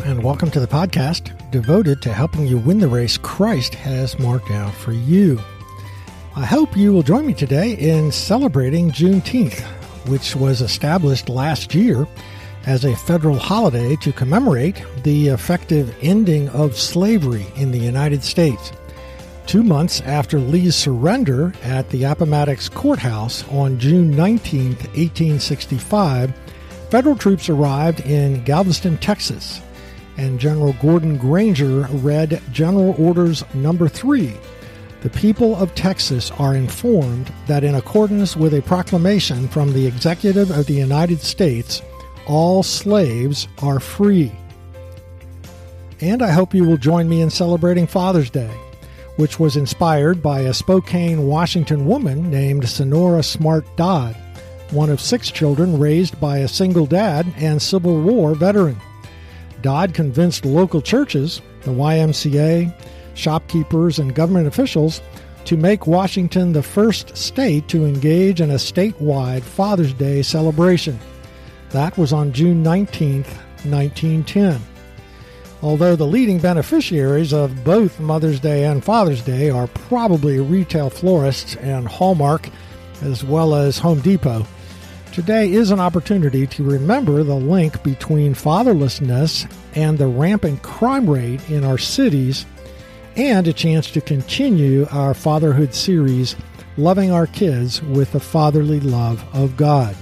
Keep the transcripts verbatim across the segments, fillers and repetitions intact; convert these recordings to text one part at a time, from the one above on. Hello, and welcome to the podcast devoted to helping you win the race Christ has marked out for you. I hope you will join me today in celebrating Juneteenth, which was established last year as a federal holiday to commemorate the effective ending of slavery in the United States, two months after Lee's surrender at the Appomattox Courthouse on June nineteenth, eighteen sixty-five. Federal troops arrived in Galveston, Texas, and General Gordon Granger read General Orders Number three. The people of Texas are informed that in accordance with a proclamation from the Executive of the United States, all slaves are free. And I hope you will join me in celebrating Father's Day, which was inspired by a Spokane, Washington woman named Sonora Smart Dodd, one of six children raised by a single dad and Civil War veteran. Dodd convinced local churches, the Y M C A, shopkeepers, and government officials to make Washington the first state to engage in a statewide Father's Day celebration. That was on June nineteenth, nineteen ten. Although the leading beneficiaries of both Mother's Day and Father's Day are probably retail florists and Hallmark, as well as Home Depot, today is an opportunity to remember the link between fatherlessness and the rampant crime rate in our cities, and a chance to continue our fatherhood series, Loving Our Kids with the Fatherly Love of God.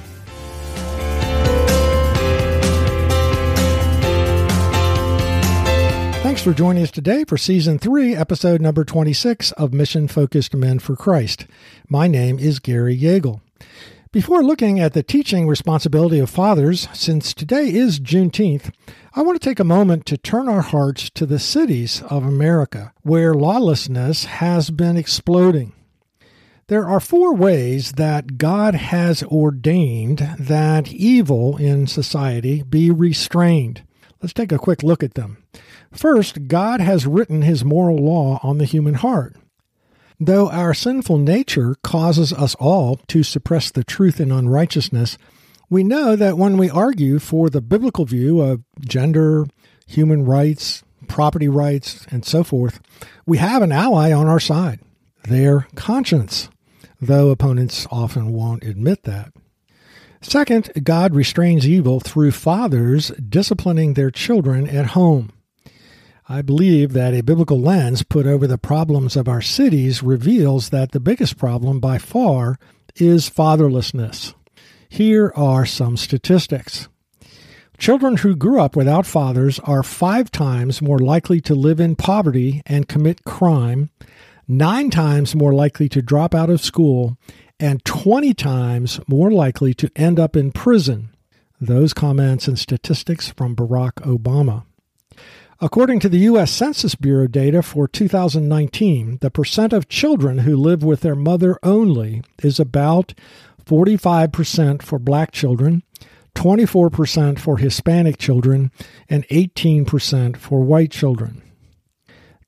Thanks for joining us today for Season three, Episode Number twenty-six of Mission Focused Men for Christ. My name is Gary Yeagle. Before looking at the teaching responsibility of fathers, since today is Juneteenth, I want to take a moment to turn our hearts to the cities of America, where lawlessness has been exploding. There are four ways that God has ordained that evil in society be restrained. Let's take a quick look at them. First, God has written His moral law on the human heart. Though our sinful nature causes us all to suppress the truth in unrighteousness, we know that when we argue for the biblical view of gender, human rights, property rights, and so forth, we have an ally on our side, their conscience, though opponents often won't admit that. Second, God restrains evil through fathers disciplining their children at home. I believe that a biblical lens put over the problems of our cities reveals that the biggest problem by far is fatherlessness. Here are some statistics. Children who grew up without fathers are five times more likely to live in poverty and commit crime, nine times more likely to drop out of school, and twenty times more likely to end up in prison. Those comments and statistics from Barack Obama. According to the U S Census Bureau data for two thousand nineteen, the percent of children who live with their mother only is about forty-five percent for black children, twenty-four percent for Hispanic children, and eighteen percent for white children.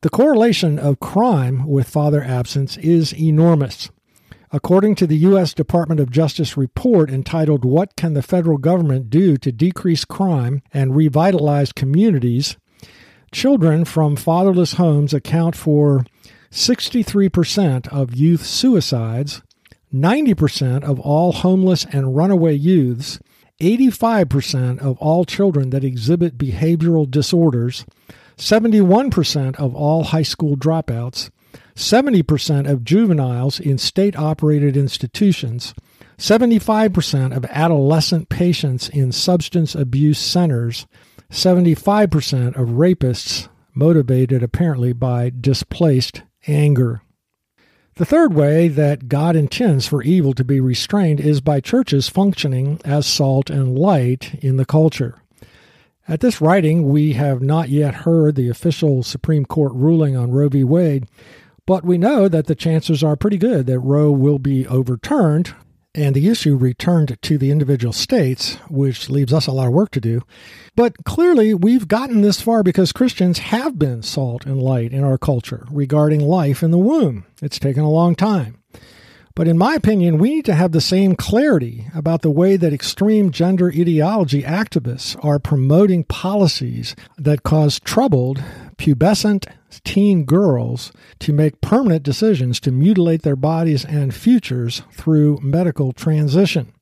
The correlation of crime with father absence is enormous. According to the U S Department of Justice report entitled "What Can the Federal Government Do to Decrease Crime and Revitalize Communities?", children from fatherless homes account for sixty-three percent of youth suicides, ninety percent of all homeless and runaway youths, eighty-five percent of all children that exhibit behavioral disorders, seventy-one percent of all high school dropouts, seventy percent of juveniles in state-operated institutions, seventy-five percent of adolescent patients in substance abuse centers, seventy-five percent of rapists motivated apparently by displaced anger. The third way that God intends for evil to be restrained is by churches functioning as salt and light in the culture. At this writing, we have not yet heard the official Supreme Court ruling on Roe v. Wade, but we know that the chances are pretty good that Roe will be overturned and the issue returned to the individual states, which leaves us a lot of work to do. But clearly, we've gotten this far because Christians have been salt and light in our culture regarding life in the womb. It's taken a long time. But in my opinion, we need to have the same clarity about the way that extreme gender ideology activists are promoting policies that cause troubled, pubescent teen girls to make permanent decisions to mutilate their bodies and futures through medical transition.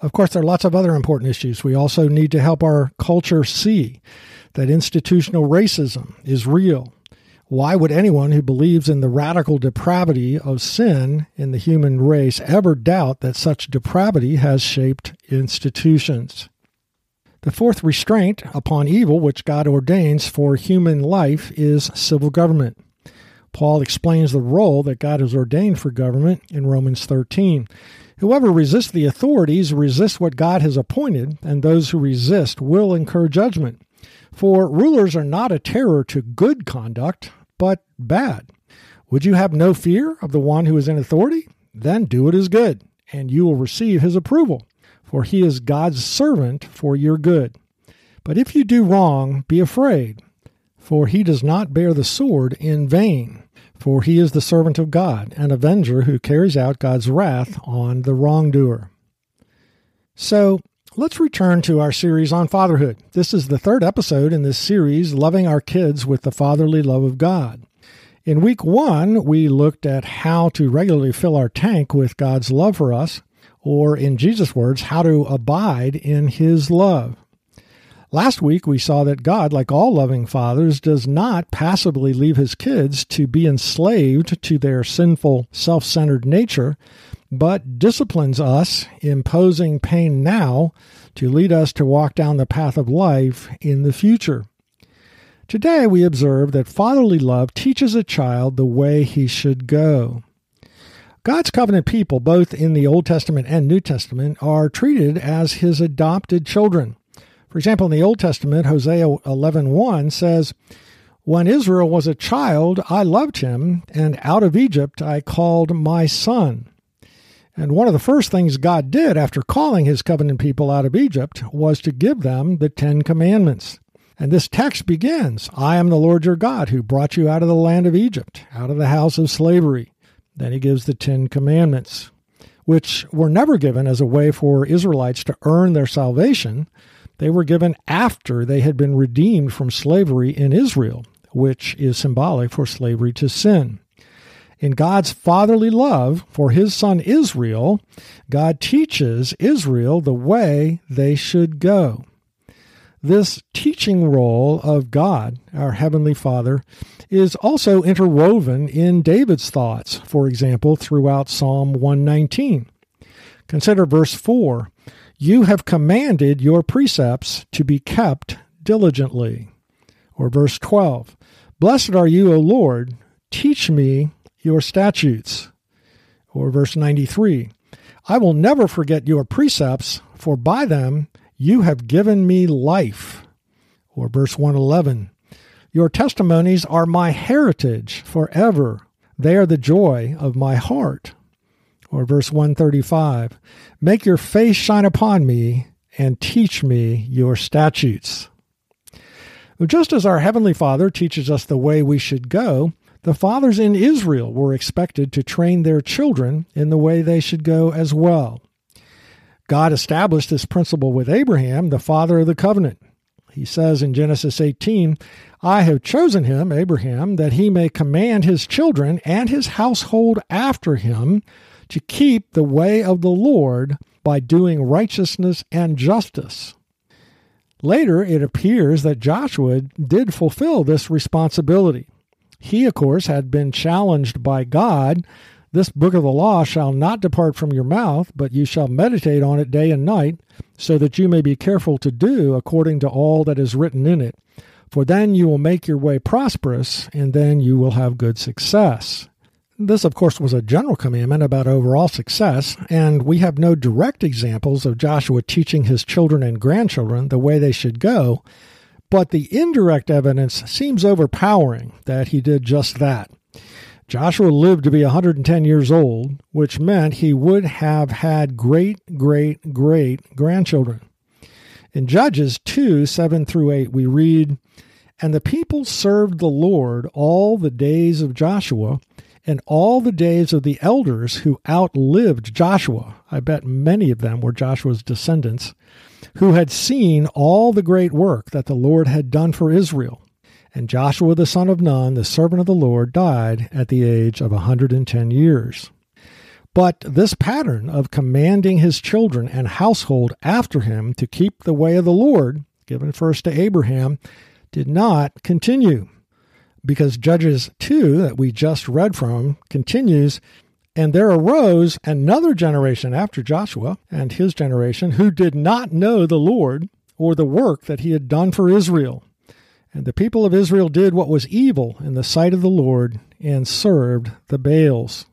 Of course, there are lots of other important issues. We also need to help our culture see that institutional racism is real. Why would anyone who believes in the radical depravity of sin in the human race ever doubt that such depravity has shaped institutions? The fourth restraint upon evil which God ordains for human life is civil government. Paul explains the role that God has ordained for government in Romans thirteen. Whoever resists the authorities resists what God has appointed, and those who resist will incur judgment. For rulers are not a terror to good conduct, but bad. Would you have no fear of the one who is in authority? Then do what is good, and you will receive his approval, for he is God's servant for your good. But if you do wrong, be afraid, for he does not bear the sword in vain, for he is the servant of God, an avenger who carries out God's wrath on the wrongdoer. So, let's return to our series on fatherhood. This is the third episode in this series, Loving Our Kids with the Fatherly Love of God. In week one, we looked at how to regularly fill our tank with God's love for us, or in Jesus' words, how to abide in his love. Last week, we saw that God, like all loving fathers, does not passively leave his kids to be enslaved to their sinful, self-centered nature, but disciplines us, imposing pain now to lead us to walk down the path of life in the future. Today, we observe that fatherly love teaches a child the way he should go. God's covenant people, both in the Old Testament and New Testament, are treated as his adopted children. For example, in the Old Testament, Hosea eleven one says, "When Israel was a child, I loved him, and out of Egypt I called my son." And one of the first things God did after calling his covenant people out of Egypt was to give them the Ten Commandments. And this text begins, "I am the Lord your God who brought you out of the land of Egypt, out of the house of slavery." Then he gives the Ten Commandments, which were never given as a way for Israelites to earn their salvation. They were given after they had been redeemed from slavery in Israel, which is symbolic for slavery to sin. In God's fatherly love for his son Israel, God teaches Israel the way they should go. This teaching role of God, our Heavenly Father, is also interwoven in David's thoughts, for example, throughout Psalm one nineteen. Consider verse four, "You have commanded your precepts to be kept diligently." Or verse twelve, "Blessed are you, O Lord, teach me your statutes." Or verse ninety-three, "I will never forget your precepts, for by them you have given me life." Or verse one eleven, "Your testimonies are my heritage forever. They are the joy of my heart." Or verse one thirty-five, "Make your face shine upon me and teach me your statutes." Just as our Heavenly Father teaches us the way we should go, the fathers in Israel were expected to train their children in the way they should go as well. God established this principle with Abraham, the father of the covenant. He says in Genesis eighteen, "I have chosen him, Abraham, that he may command his children and his household after him to keep the way of the Lord by doing righteousness and justice." Later, it appears that Joshua did fulfill this responsibility. He, of course, had been challenged by God, "This book of the law shall not depart from your mouth, but you shall meditate on it day and night, so that you may be careful to do according to all that is written in it. For then you will make your way prosperous, and then you will have good success." This, of course, was a general commandment about overall success, and we have no direct examples of Joshua teaching his children and grandchildren the way they should go, but the indirect evidence seems overpowering that he did just that. Joshua lived to be one hundred ten years old, which meant he would have had great, great, great grandchildren. In Judges two, seven through eight, we read, "And the people served the Lord all the days of Joshua, and all the days of the elders who outlived Joshua, I bet many of them were Joshua's descendants, who had seen all the great work that the Lord had done for Israel. And Joshua the son of Nun, the servant of the Lord, died at the age of one hundred ten years. But this pattern of commanding his children and household after him to keep the way of the Lord, given first to Abraham, did not continue, because Judges two, that we just read from, continues, and there arose another generation after Joshua and his generation who did not know the Lord or the work that he had done for Israel. And the people of Israel did what was evil in the sight of the Lord and served the Baals.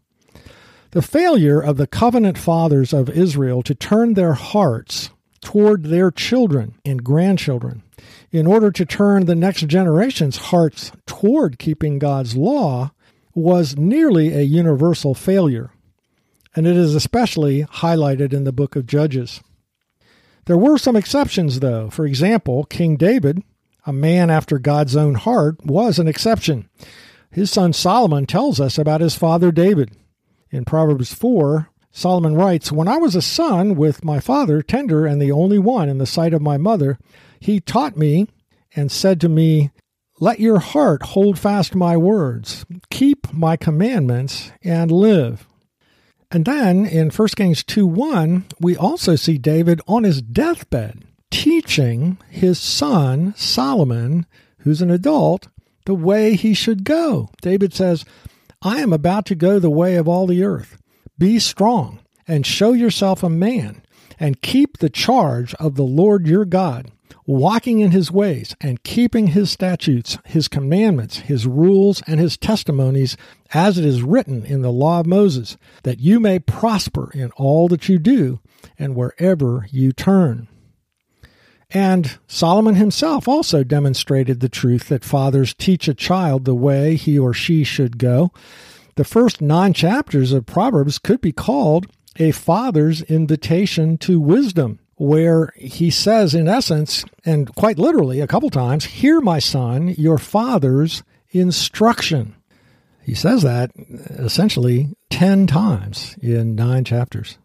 The failure of the covenant fathers of Israel to turn their hearts toward their children and grandchildren in order to turn the next generation's hearts toward keeping God's law was nearly a universal failure, and it is especially highlighted in the book of Judges. There were some exceptions, though. For example, King David, a man after God's own heart, was an exception. His son Solomon tells us about his father David. In Proverbs four, Solomon writes, "When I was a son with my father, tender and the only one in the sight of my mother, he taught me and said to me, 'Let your heart hold fast my words, keep my commandments, and live.'" And then in First Kings two one, we also see David on his deathbed teaching his son Solomon, who's an adult, the way he should go. David says, "I am about to go the way of all the earth. Be strong and show yourself a man and keep the charge of the Lord your God, walking in his ways and keeping his statutes, his commandments, his rules, and his testimonies, as it is written in the law of Moses, that you may prosper in all that you do and wherever you turn." And Solomon himself also demonstrated the truth that fathers teach a child the way he or she should go. The first nine chapters of Proverbs could be called a father's invitation to wisdom, where he says, in essence, and quite literally a couple times, "Hear, my son, your father's instruction." He says that essentially ten times in nine chapters.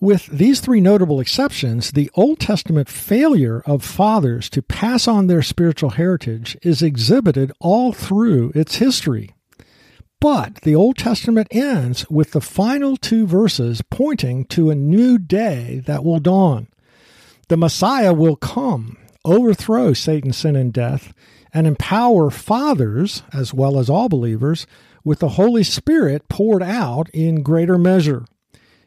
With these three notable exceptions, the Old Testament failure of fathers to pass on their spiritual heritage is exhibited all through its history. But the Old Testament ends with the final two verses pointing to a new day that will dawn. The Messiah will come, overthrow Satan, sin, and death, and empower fathers, as well as all believers, with the Holy Spirit poured out in greater measure.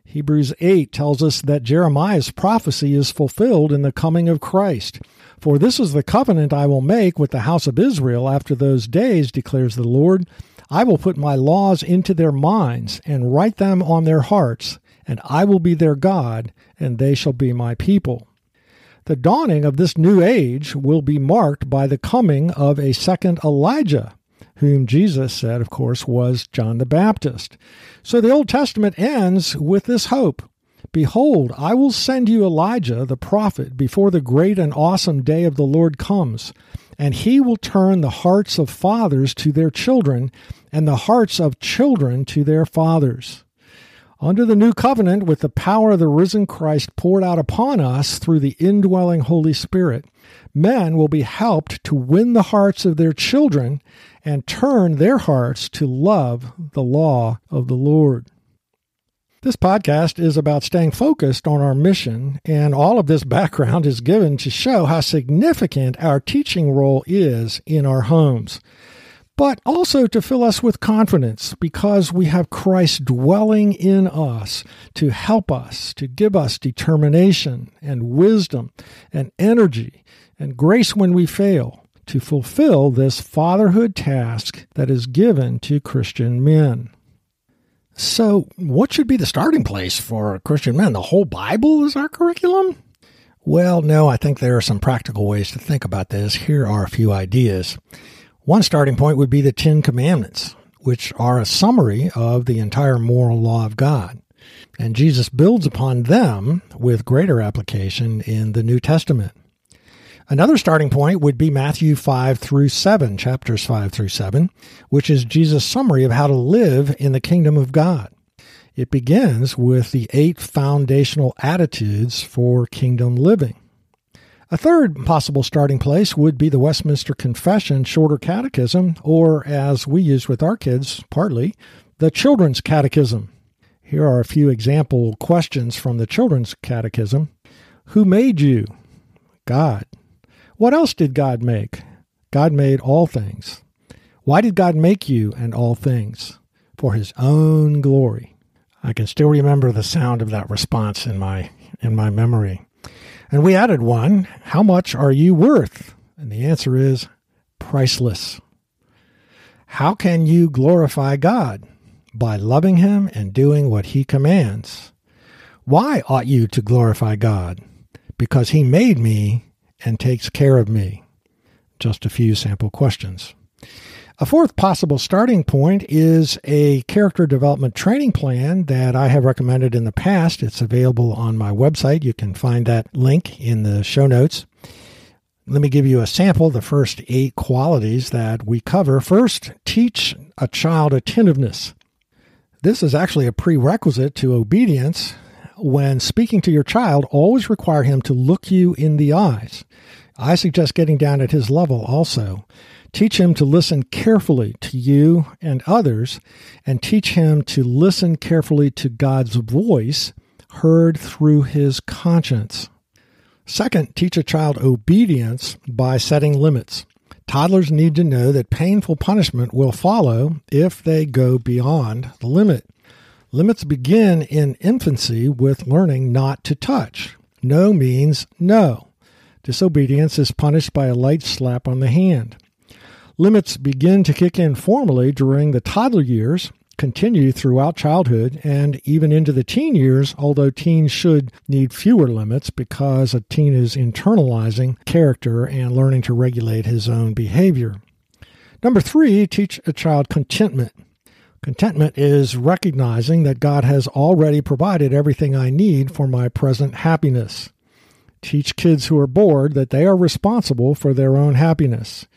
Hebrews eight tells us that Jeremiah's prophecy is fulfilled in the coming of Christ. "For this is the covenant I will make with the house of Israel after those days, declares the Lord. I will put my laws into their minds and write them on their hearts, and I will be their God, and they shall be my people." The dawning of this new age will be marked by the coming of a second Elijah, whom Jesus said, of course, was John the Baptist. So the Old Testament ends with this hope: "Behold, I will send you Elijah the prophet before the great and awesome day of the Lord comes, and he will turn the hearts of fathers to their children and the hearts of children to their fathers." Under the new covenant, with the power of the risen Christ poured out upon us through the indwelling Holy Spirit, men will be helped to win the hearts of their children and turn their hearts to love the law of the Lord. This podcast is about staying focused on our mission, and all of this background is given to show how significant our teaching role is in our homes, but also to fill us with confidence because we have Christ dwelling in us to help us, to give us determination and wisdom and energy and grace when we fail to fulfill this fatherhood task that is given to Christian men. So what should be the starting place for Christian men? The whole Bible is our curriculum? Well, no, I think there are some practical ways to think about this. Here are a few ideas. One starting point would be the Ten Commandments, which are a summary of the entire moral law of God. And Jesus builds upon them with greater application in the New Testament. Another starting point would be Matthew five through seven, chapters five through seven, which is Jesus' summary of how to live in the kingdom of God. It begins with the eight foundational attitudes for kingdom living. A third possible starting place would be the Westminster Confession Shorter Catechism, or as we use with our kids, partly, the Children's Catechism. Here are a few example questions from the Children's Catechism. Who made you? God. What else did God make? God made all things. Why did God make you and all things? For his own glory. I can still remember the sound of that response in my in my memory. And we added one, how much are you worth? And the answer is priceless. How can you glorify God? By loving him and doing what he commands. Why ought you to glorify God? Because he made me and takes care of me. Just a few sample questions. A fourth possible starting point is a character development training plan that I have recommended in the past. It's available on my website. You can find that link in the show notes. Let me give you a sample, the first eight qualities that we cover. First, teach a child attentiveness. This is actually a prerequisite to obedience. When speaking to your child, always require him to look you in the eyes. I suggest getting down at his level also. Teach him to listen carefully to you and others, and teach him to listen carefully to God's voice heard through his conscience. Second, teach a child obedience by setting limits. Toddlers need to know that painful punishment will follow if they go beyond the limit. Limits begin in infancy with learning not to touch. No means no. Disobedience is punished by a light slap on the hand. Limits begin to kick in formally during the toddler years, continue throughout childhood, and even into the teen years, although teens should need fewer limits because a teen is internalizing character and learning to regulate his own behavior. Number three, teach a child contentment. Contentment is recognizing that God has already provided everything I need for my present happiness. Teach kids who are bored that they are responsible for their own happiness.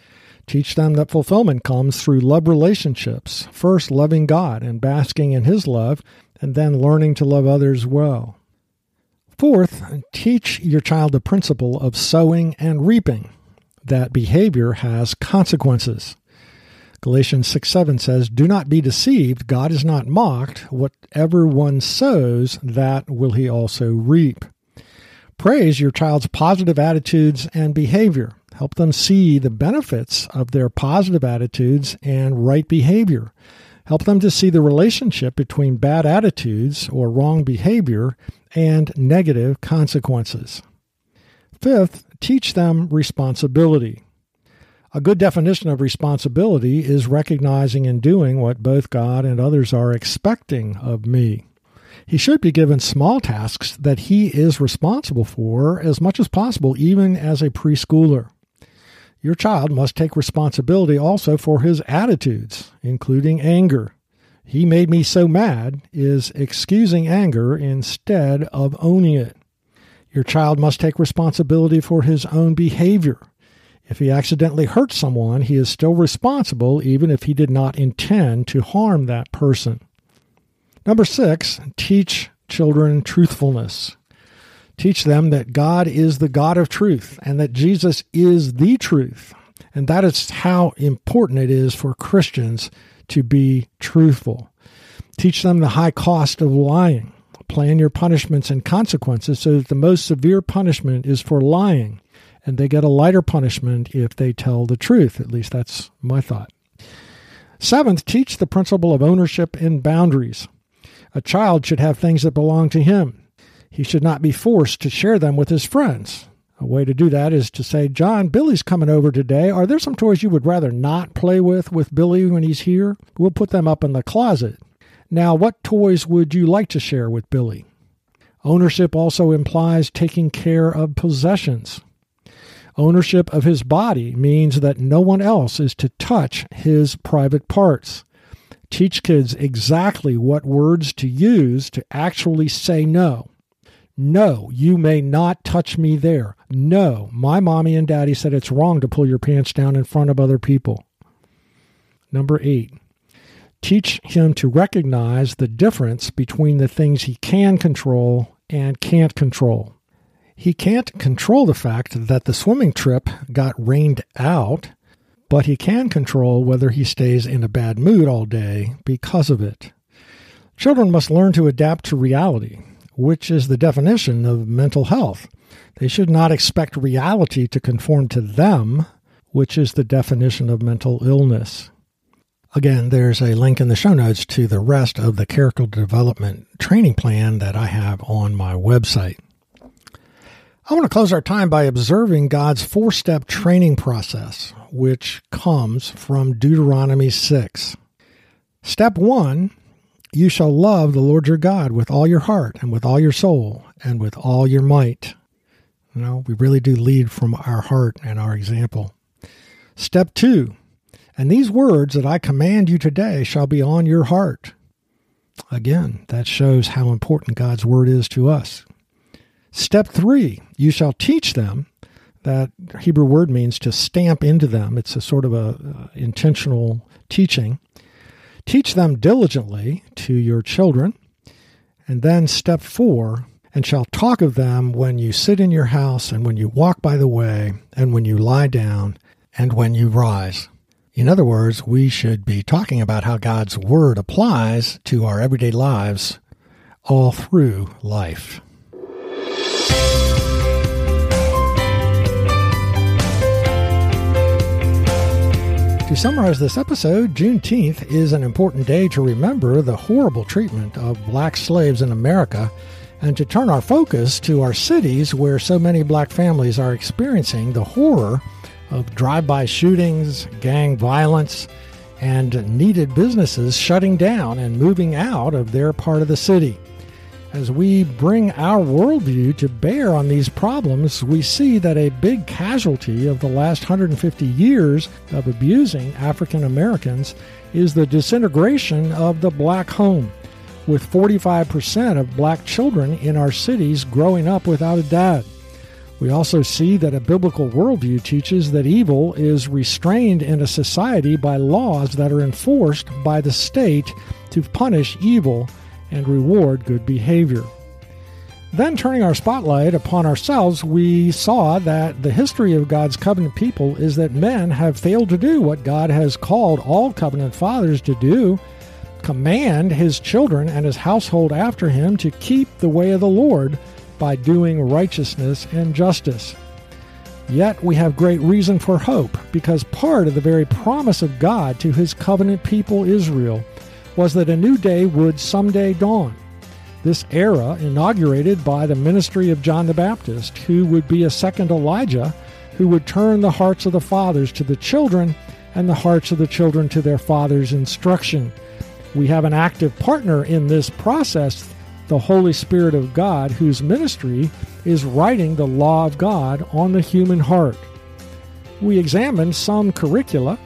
Teach them that fulfillment comes through love relationships, first loving God and basking in his love, and then learning to love others well. Fourth, teach your child the principle of sowing and reaping, that behavior has consequences. Galatians six seven says, "Do not be deceived, God is not mocked, whatever one sows, that will he also reap." Praise your child's positive attitudes and behavior. Help them see the benefits of their positive attitudes and right behavior. Help them to see the relationship between bad attitudes or wrong behavior and negative consequences. Fifth, teach them responsibility. A good definition of responsibility is recognizing and doing what both God and others are expecting of me. He should be given small tasks that he is responsible for as much as possible, even as a preschooler. Your child must take responsibility also for his attitudes, including anger. "He made me so mad" is excusing anger instead of owning it. Your child must take responsibility for his own behavior. If he accidentally hurts someone, he is still responsible even if he did not intend to harm that person. Number six, teach children truthfulness. Teach them that God is the God of truth and that Jesus is the truth. And that is how important it is for Christians to be truthful. Teach them the high cost of lying. Plan your punishments and consequences so that the most severe punishment is for lying, and they get a lighter punishment if they tell the truth. At least that's my thought. Seventh, teach the principle of ownership and boundaries. A child should have things that belong to him. He should not be forced to share them with his friends. A way to do that is to say, "John, Billy's coming over today. Are there some toys you would rather not play with with Billy when he's here? We'll put them up in the closet. Now, what toys would you like to share with Billy?" Ownership also implies taking care of possessions. Ownership of his body means that no one else is to touch his private parts. Teach kids exactly what words to use to actually say no. No, you may not touch me there. No, my mommy and daddy said it's wrong to pull your pants down in front of other people. Number eight, teach him to recognize the difference between the things he can control and can't control. He can't control the fact that the swimming trip got rained out, but he can control whether he stays in a bad mood all day because of it. Children must learn to adapt to reality, which is the definition of mental health. They should not expect reality to conform to them, which is the definition of mental illness. Again, there's a link in the show notes to the rest of the character development training plan that I have on my website. I want to close our time by observing God's four-step training process, which comes from Deuteronomy six. Step one, you shall love the Lord your God with all your heart and with all your soul and with all your might. You know, we really do lead from our heart and our example. Step two, and these words that I command you today shall be on your heart. Again, that shows how important God's word is to us. Step three, you shall teach them. That Hebrew word means to stamp into them. It's a sort of a uh, intentional teaching. Teach them diligently to your children. And then step four, and shall talk of them when you sit in your house and when you walk by the way and when you lie down and when you rise. In other words, we should be talking about how God's word applies to our everyday lives all through life. To summarize this episode, Juneteenth is an important day to remember the horrible treatment of black slaves in America and to turn our focus to our cities where so many black families are experiencing the horror of drive-by shootings, gang violence, and needed businesses shutting down and moving out of their part of the city. As we bring our worldview to bear on these problems, we see that a big casualty of the last one hundred fifty years of abusing African Americans is the disintegration of the black home, with forty-five percent of black children in our cities growing up without a dad. We also see that a biblical worldview teaches that evil is restrained in a society by laws that are enforced by the state to punish evil and reward good behavior. Then, turning our spotlight upon ourselves, we saw that the history of God's covenant people is that men have failed to do what God has called all covenant fathers to do, command his children and his household after him to keep the way of the Lord by doing righteousness and justice. Yet we have great reason for hope, because part of the very promise of God to his covenant people Israel was that a new day would someday dawn. This era, inaugurated by the ministry of John the Baptist, who would be a second Elijah, who would turn the hearts of the fathers to the children and the hearts of the children to their fathers' instruction. We have an active partner in this process, the Holy Spirit of God, whose ministry is writing the law of God on the human heart. We examined some curricula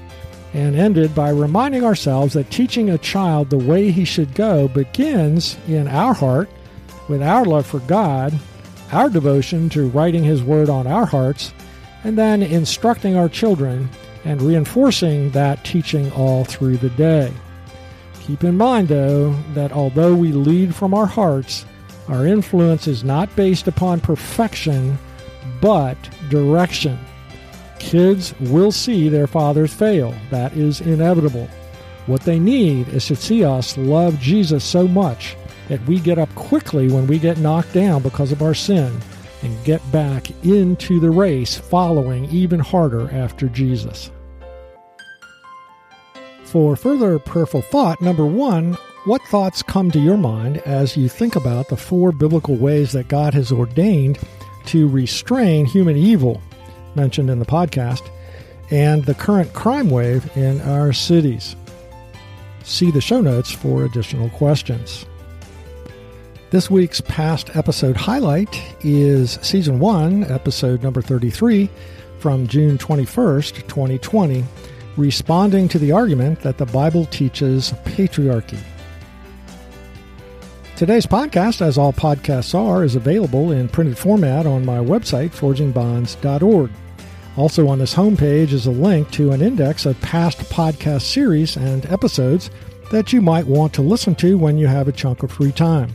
and ended by reminding ourselves that teaching a child the way he should go begins in our heart, with our love for God, our devotion to writing his word on our hearts, and then instructing our children and reinforcing that teaching all through the day. Keep in mind, though, that although we lead from our hearts, our influence is not based upon perfection, but direction. Kids will see their fathers fail. That is inevitable. What they need is to see us love Jesus so much that we get up quickly when we get knocked down because of our sin and get back into the race, following even harder after Jesus. For further prayerful thought, number one, what thoughts come to your mind as you think about the four biblical ways that God has ordained to restrain human evil mentioned in the podcast, and the current crime wave in our cities? See the show notes for additional questions. This week's past episode highlight is Season one, Episode number thirty-three, from June twenty-first, twenty twenty, responding to the argument that the Bible teaches patriarchy. Today's podcast, as all podcasts are, is available in printed format on my website, forging bonds dot org. Also on this homepage is a link to an index of past podcast series and episodes that you might want to listen to when you have a chunk of free time.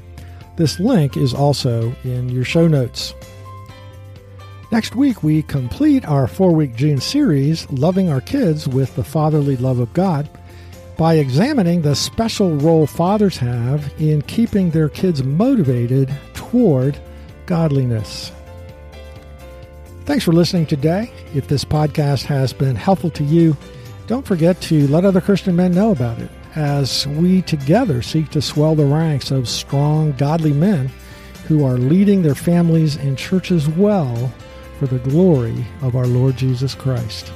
This link is also in your show notes. Next week, we complete our four-week June series, Loving Our Kids with the Fatherly Love of God, by examining the special role fathers have in keeping their kids motivated toward godliness. Thanks for listening today. If this podcast has been helpful to you, don't forget to let other Christian men know about it as we together seek to swell the ranks of strong, godly men who are leading their families and churches well for the glory of our Lord Jesus Christ.